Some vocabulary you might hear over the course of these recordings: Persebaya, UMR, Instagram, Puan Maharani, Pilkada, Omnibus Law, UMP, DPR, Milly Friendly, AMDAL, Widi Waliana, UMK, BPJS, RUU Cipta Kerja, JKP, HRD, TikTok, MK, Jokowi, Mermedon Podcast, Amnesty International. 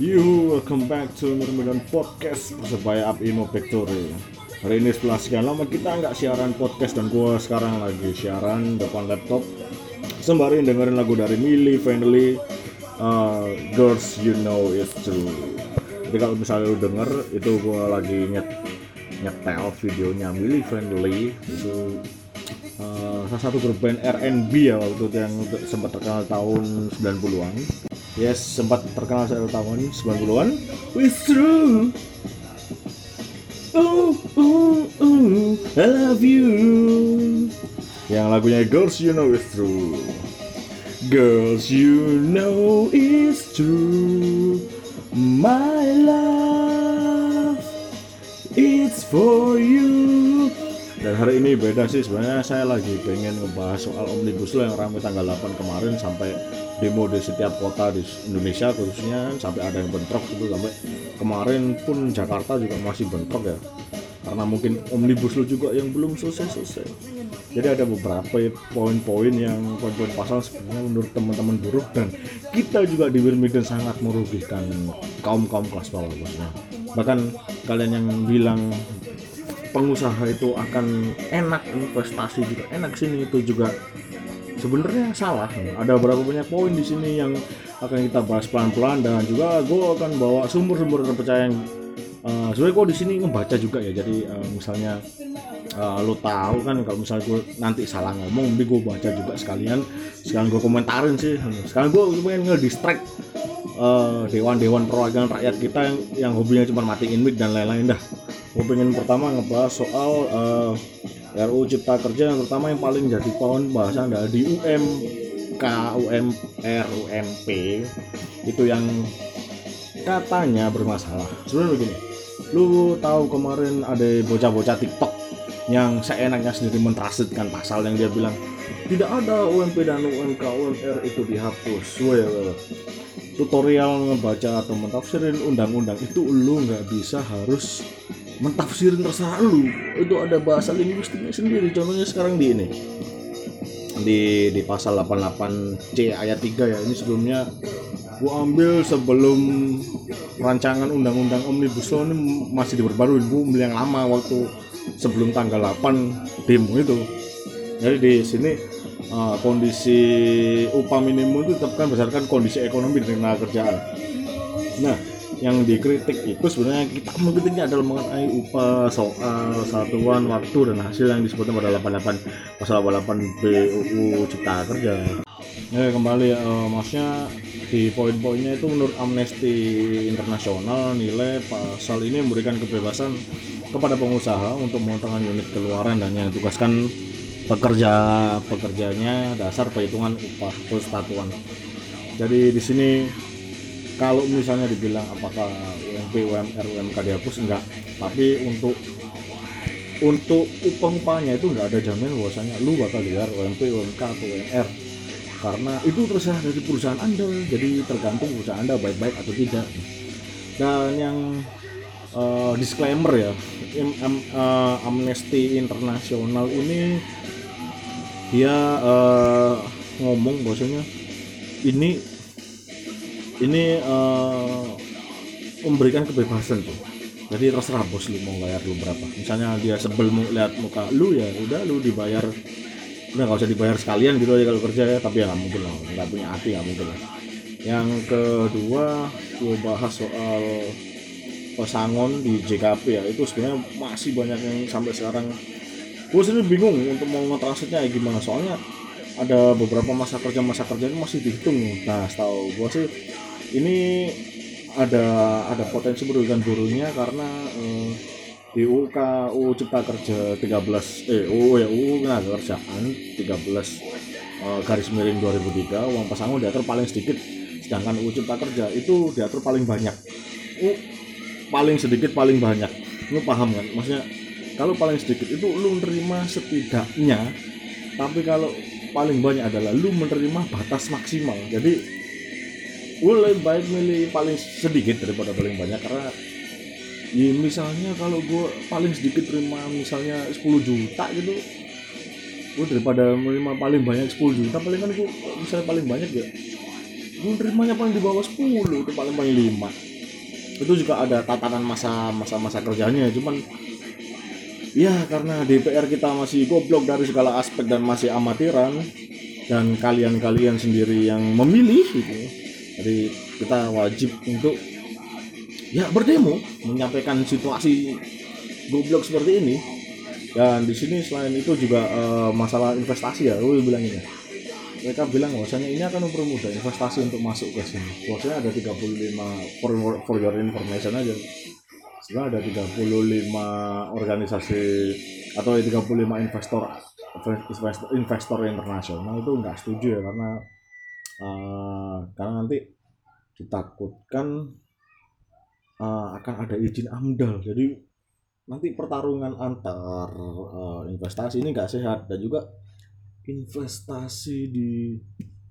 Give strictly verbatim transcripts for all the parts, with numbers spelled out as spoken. Yuhu, welcome back to Mermedon Podcast Persebaya Up Imo Factory. Hari ini setelah sekian lama kita nggak siaran podcast, dan gue sekarang lagi siaran depan laptop sembari dengerin lagu dari Milly Friendly, uh, Girls You Know It's True. Jadi kalau misalnya lu denger, itu gue lagi nyet, nyetel videonya Milly Friendly. Itu uh, salah satu grup band R and B ya, waktu itu yang sempat terkenal tahun sembilan puluhan. Yes, sempat terkenal satu tahun sembilan puluhan. It's true. Oh, oh, oh, I love you. Yang lagunya Girls You Know It's True. Girls You Know It's True. My love, it's for you. Dan hari ini beda sih, sebenarnya saya lagi pengen ngebahas soal Omnibus Law yang ramai tanggal delapan kemarin, sampai demo di setiap kota di Indonesia khususnya, sampai ada yang bentrok gitu, sampai kemarin pun Jakarta juga masih bentrok ya, karena mungkin Omnibus Law juga yang belum selesai-selesai. Jadi ada beberapa poin-poin yang poin-poin pasal sebenarnya menurut teman-teman buruk, dan kita juga di Mermedon sangat merugikan kaum-kaum kelas bawah maksudnya. Bahkan kalian yang bilang pengusaha itu akan enak, investasi juga enak sini, itu juga sebenarnya salah. Ada berapa banyak poin di sini yang akan kita bahas pelan-pelan, dan juga gue akan bawa sumber-sumber terpercaya yang uh, sebenarnya gue di sini ngebaca juga ya. Jadi uh, misalnya uh, lo tahu kan kalau misalnya gue nanti salah ngomong, nanti gue baca juga sekalian, sekalian gue komentarin sih. Sekalian gue pengen ngedistract uh, dewan-dewan perwakilan rakyat kita yang yang hobinya cuma matiin mic dan lain-lain dah. Gue pengen pertama ngebahas soal uh, R U U Cipta Kerja, yang terutama yang paling jadi pohon bahasan dari U M K, U M R, U M P itu yang katanya bermasalah. Sebenarnya begini, lu tahu kemarin ada bocah-bocah TikTok yang seenaknya sendiri mentranslitkan pasal yang dia bilang tidak ada U M P dan U M K U M R itu dihapus. Well, tutorial ngebaca atau mentafsirin undang-undang itu lu nggak bisa, harus mentafsirin terserah lu. Itu ada bahasa linguistiknya sendiri. Contohnya sekarang di ini, di di pasal delapan puluh delapan C ayat tiga ya. Ini sebelumnya gua ambil sebelum rancangan undang-undang Omnibus Law ini masih diperbarui, gua ambil yang lama waktu sebelum tanggal delapan demo itu. Jadi di sini uh, kondisi upah minimum itu ditetapkan berdasarkan kondisi ekonomi dan tenaga kerjaan. Nah, yang dikritik itu sebenarnya kita mengkritiknya adalah mengenai upah, soal satuan waktu dan hasil yang disebutkan pada delapan puluh delapan pasal delapan puluh delapan B U U Cipta Kerja. Nah, kembali ya, eh, maksudnya di poin-poinnya itu menurut Amnesty International nilai pasal ini memberikan kebebasan kepada pengusaha untuk menentukan unit keluaran dan yang ditugaskan pekerja pekerjanya dasar perhitungan upah atau satuan. Jadi di sini kalau misalnya dibilang apakah U M P, U M R, U M K dihapus, enggak. Tapi untuk untuk upah-upahnya itu enggak ada jaminan bahwasanya lu bakal dibayar U M P, U M K, atau U M R, karena itu terserah dari perusahaan Anda. Jadi tergantung perusahaan Anda baik-baik atau tidak. Dan yang uh, disclaimer ya, M- uh, Amnesty International ini dia uh, ngomong bahwasanya ini ini uh, memberikan kebebasan tuh. Jadi terserah bos lu mau bayar lu berapa. Misalnya dia sebel mau lihat muka lu, ya udah lu dibayar, udah nggak usah dibayar sekalian gitu aja kalau kerja ya. Tapi ya nggak mungkin lah, nggak punya hati nggak mungkin lah. Yang kedua gue bahas soal pesangon di J K P ya. Itu sebenarnya masih banyak yang sampai sekarang gue sendiri bingung untuk mau nge-transitnya gimana, soalnya ada beberapa masa kerja masa kerja ini masih dihitung. Nah, setahu gue sih ini ada ada potensi merugikan buruhnya, karena eh, di U U Cipta Kerja tiga belas eh U U ya U U Cipta Kerjaan tiga belas garis miring dua ribu tiga uang pesangon diatur paling sedikit, sedangkan U U Cipta Kerja itu diatur paling banyak. U paling sedikit paling banyak. Lu paham kan? Maksudnya kalau paling sedikit itu lu nerima setidaknya, tapi kalau paling banyak adalah lu menerima batas maksimal. Jadi gue lebih baik milih paling sedikit daripada paling banyak, karena ya misalnya kalau gue paling sedikit terima misalnya sepuluh juta gitu, gue daripada menerima paling banyak sepuluh juta, paling kan gue misalnya paling banyak ya menerimanya paling di bawah sepuluh itu paling paling lima. Itu juga ada tatanan masa masa masa kerjanya, cuman ya karena D P R kita masih goblok dari segala aspek dan masih amatiran, dan kalian-kalian sendiri yang memilih gitu. Jadi kita wajib untuk ya berdemo menyampaikan situasi goblok seperti ini. Dan di sini selain itu juga uh, masalah investasi ya, lu bilang ini. Mereka bilang bahwasanya ini akan mempermudah investasi untuk masuk ke sini. Bahwasanya ada tiga puluh lima for, for your information aja. Sebenarnya ada tiga puluh lima organisasi atau tiga puluh lima investor investor, investor internasional itu enggak setuju ya, karena uh, karena nanti ditakutkan uh, akan ada izin AMDAL. Jadi nanti pertarungan antar uh, investasi ini nggak sehat. Dan juga investasi di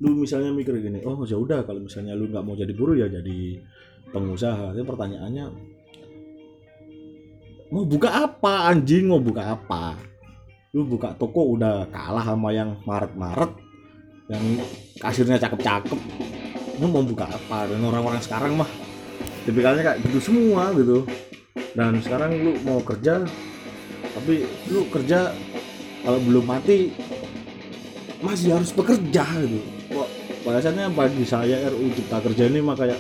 lu misalnya mikir gini, oh ya udah kalau misalnya lu nggak mau jadi buruh ya jadi pengusaha. Tapi pertanyaannya mau buka apa anjing, mau buka apa? Lu buka toko udah kalah sama yang Maret-Maret yang kasirnya cakep-cakep, lu mau buka apa? Dan orang-orang sekarang mah tipikalnya kayak gitu semua gitu. Dan sekarang lu mau kerja, tapi lu kerja kalau belum mati masih harus bekerja gitu. Kok bahasanya bagi saya R U U Cipta Kerja ini mah kayak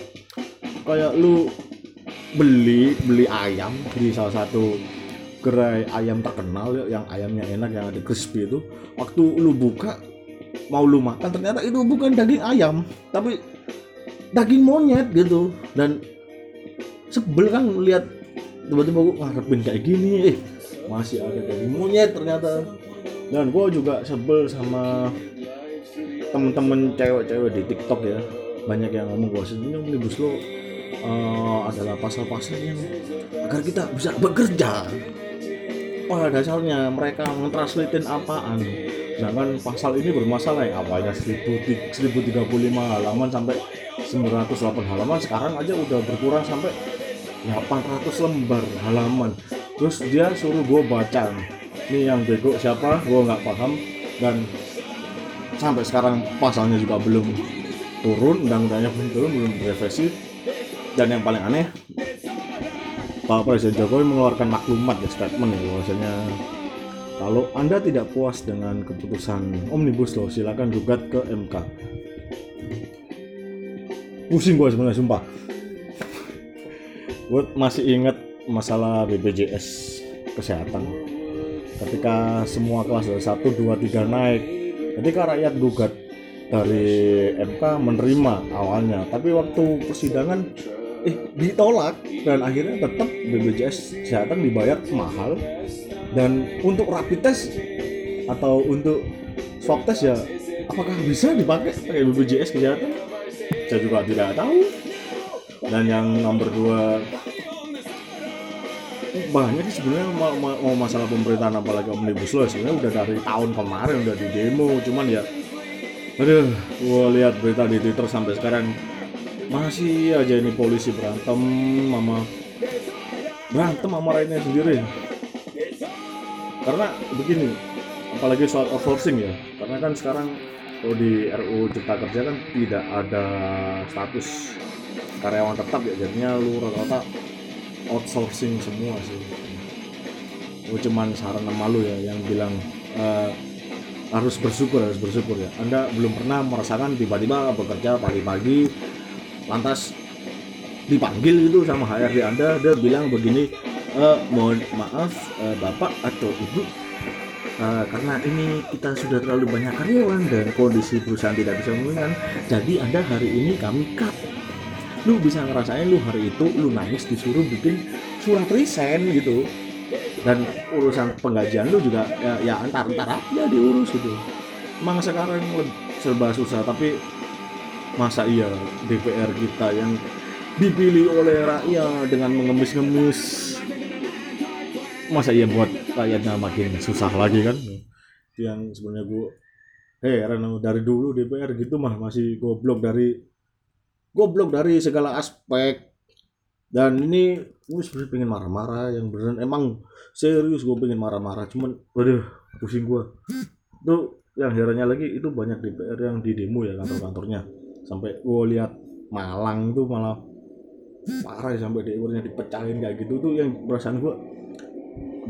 kayak lu beli beli ayam di salah satu gerai ayam terkenal yang ayamnya enak yang ada crispy itu. Waktu lu buka mau lu makan ternyata itu bukan daging ayam tapi daging monyet gitu. Dan sebel kan lihat tiba-tiba gue ngarepin kayak gini, eh masih ada daging monyet ternyata. Dan gue juga sebel sama temen-temen cewek-cewek di TikTok ya, banyak yang ngomong gue sebenarnya Omnibus Law uh, adalah pasal-pasal yang agar kita bisa bekerja. Pada dasarnya mereka mentranslatein apaan, jangan pasal ini bermasalah yang awalnya seribu tiga puluh lima halaman sampai sembilan ratus delapan halaman sekarang aja udah berkurang sampai delapan ratus lembar halaman. Terus dia suruh gue baca nih yang bego siapa, gue gak paham. Dan sampai sekarang pasalnya juga belum turun, undang-undangnya belum turun, belum direvisi. Dan yang paling aneh, Pak Presiden Jokowi mengeluarkan maklumat ya, statement ya, bahwasanya kalau Anda tidak puas dengan keputusan Omnibus Law silakan gugat ke M K. Pusing gue sebenarnya, sumpah. Gue masih ingat masalah B P J S kesehatan ketika semua kelas dari satu, dua, tiga naik, ketika rakyat gugat dari M K menerima awalnya, tapi waktu persidangan eh ditolak dan akhirnya tetap B P J S kesehatan dibayar mahal. Dan untuk rapid test atau untuk swab test ya apakah bisa dipakai pakai B P J S kesehatan? Saya juga tidak tahu. Dan yang nomor dua, banyak sih sebenarnya mau masalah pemerintahan apalagi Omnibus Law sebenarnya udah dari tahun kemarin udah di demo, cuman ya aduh, gua lihat berita di Twitter sampai sekarang masih aja ini polisi berantem sama berantem sama rakyatnya sendiri. Karena begini, apalagi soal outsourcing ya, karena kan sekarang kalau di R U U Cipta Kerja kan tidak ada status karyawan tetap ya, jadinya lu rata-rata outsourcing semua sih. Lu cuman saran sama lu ya yang bilang uh, harus bersyukur, harus bersyukur ya. Anda belum pernah merasakan tiba-tiba bekerja pagi-pagi lantas dipanggil gitu sama H R D Anda, dia bilang begini, e, mohon maaf uh, Bapak atau Ibu, uh, karena ini kita sudah terlalu banyak karyawan dan kondisi perusahaan tidak bisa mengurangi, jadi Anda hari ini kami cut. Lu bisa ngerasain lu hari itu lu nangis disuruh bikin surat resign gitu. Dan urusan penggajian lu juga ya, ya antar-antar aja diurus gitu. Emang sekarang serba susah, tapi masa iya D P R kita yang dipilih oleh rakyat dengan mengemis-ngemis, masa iya buat rakyatnya makin susah lagi kan. Yang sebenarnya gue heran dari dulu D P R gitu mah masih goblok dari goblok dari segala aspek. Dan ini gue sebenarnya pengen marah-marah yang beneran, emang serius gue pengen marah-marah, cuman waduh pusing gue. Tuh yang herannya lagi itu banyak D P R yang di demo ya kantor-kantornya sampai oh lihat Malang tuh malah parah sampai dekornya dipecahin kayak gitu tuh, yang perasaan gue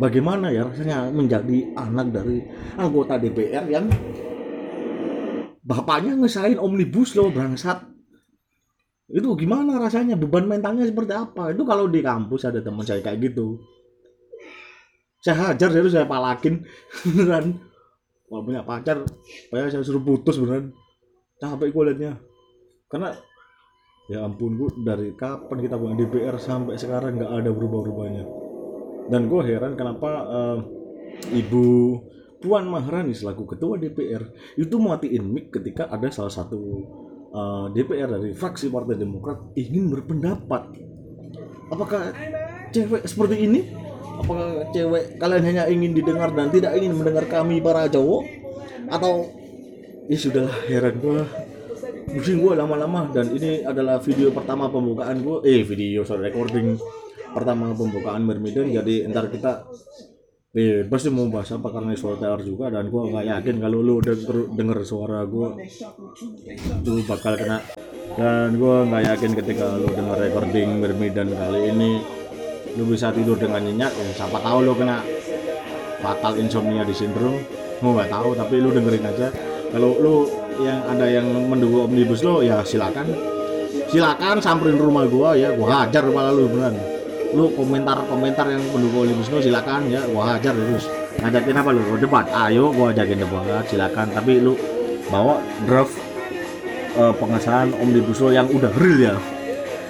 bagaimana ya rasanya menjadi anak dari anggota D P R yang bapaknya ngesain Omnibus Law bangsat. Itu gimana rasanya, beban mentalnya seperti apa? Itu kalau di kampus ada teman saya kayak gitu, saya hajar, saya saya palakin beneran. Kalau punya pacar, saya saya suruh putus beneran. Capek gue liatnya, karena ya ampun gue, dari kapan kita buang D P R sampai sekarang nggak ada berubah-berubahnya. Dan gue heran kenapa uh, Ibu Puan Maharani selaku ketua D P R itu matiin mic ketika ada salah satu uh, D P R dari fraksi Partai Demokrat ingin berpendapat. Apakah cewek seperti ini? Apakah cewek kalian hanya ingin didengar dan tidak ingin mendengar kami para cowok? Atau ya sudahlah, heran gue. Pusing gue lama-lama, dan ini adalah video pertama pembukaan gue, eh video sorry recording pertama pembukaan Mermedon. Jadi ntar kita bebas sih mau bahas apa karena suara teler juga, dan gue nggak yakin kalau lu udah denger suara gue lu bakal kena, dan gue nggak yakin ketika lu denger recording Mermedon kali ini lu bisa tidur dengan nyenyak. Ya siapa tahu lu kena fatal insomnia disindrom, gue nggak tahu, tapi lu dengerin aja. Kalau lu yang ada yang mendukung Omnibus Law ya silakan, silakan samperin rumah gua ya, gua hajar malah lu beneran. Lu komentar-komentar yang mendukung Omnibus Law silakan ya, gua hajar terus. Ngajakin apa lu? Debat. Ayo gua ajakin debat, silakan. Tapi lu bawa draft uh, pengesahan Omnibus Law yang udah real ya.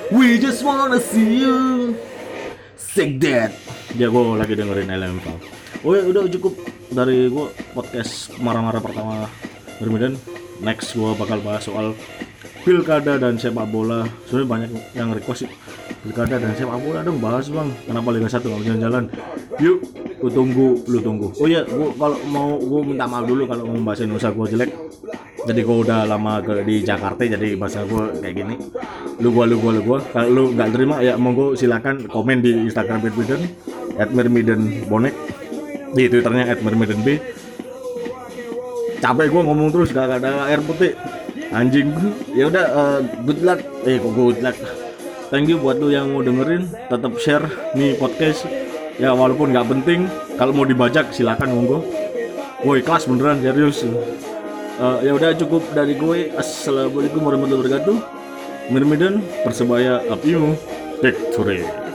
We just wanna see you sick dead. Ya gua lagi dengerin L M K. Oh ya udah cukup dari gua podcast marah-marah pertama. Kemudian next gue bakal bahas soal pilkada dan sepak bola. Soalnya banyak yang request pilkada dan sepak bola dong bahas bang. Kenapa Liga satu nggak jalan-jalan? Yuk, gue tunggu, lu tunggu. Oh ya, gue kalau mau gue minta maaf dulu kalau mau bahasa Indonesia gue jelek. Jadi gue udah lama ke, di Jakarta, jadi bahasa gue kayak gini. Lu gue, lu gue, lu gue. Kalau lu nggak terima ya monggo silakan komen di Instagram Mermedon et mermedonbonek, di Twitternya et mermedonb. Capek gue ngomong terus, gak ada air putih anjing. Ya udah, uh, good luck eh kok good luck thank you buat lu yang mau dengerin. Tetap share nih podcast ya, walaupun gak penting. Kalau mau dibajak silakan monggo, woi kelas beneran serius. Uh, ya udah cukup dari gue. Assalamualaikum warahmatullahi wabarakatuh. Mermedon Persebaya up you take three.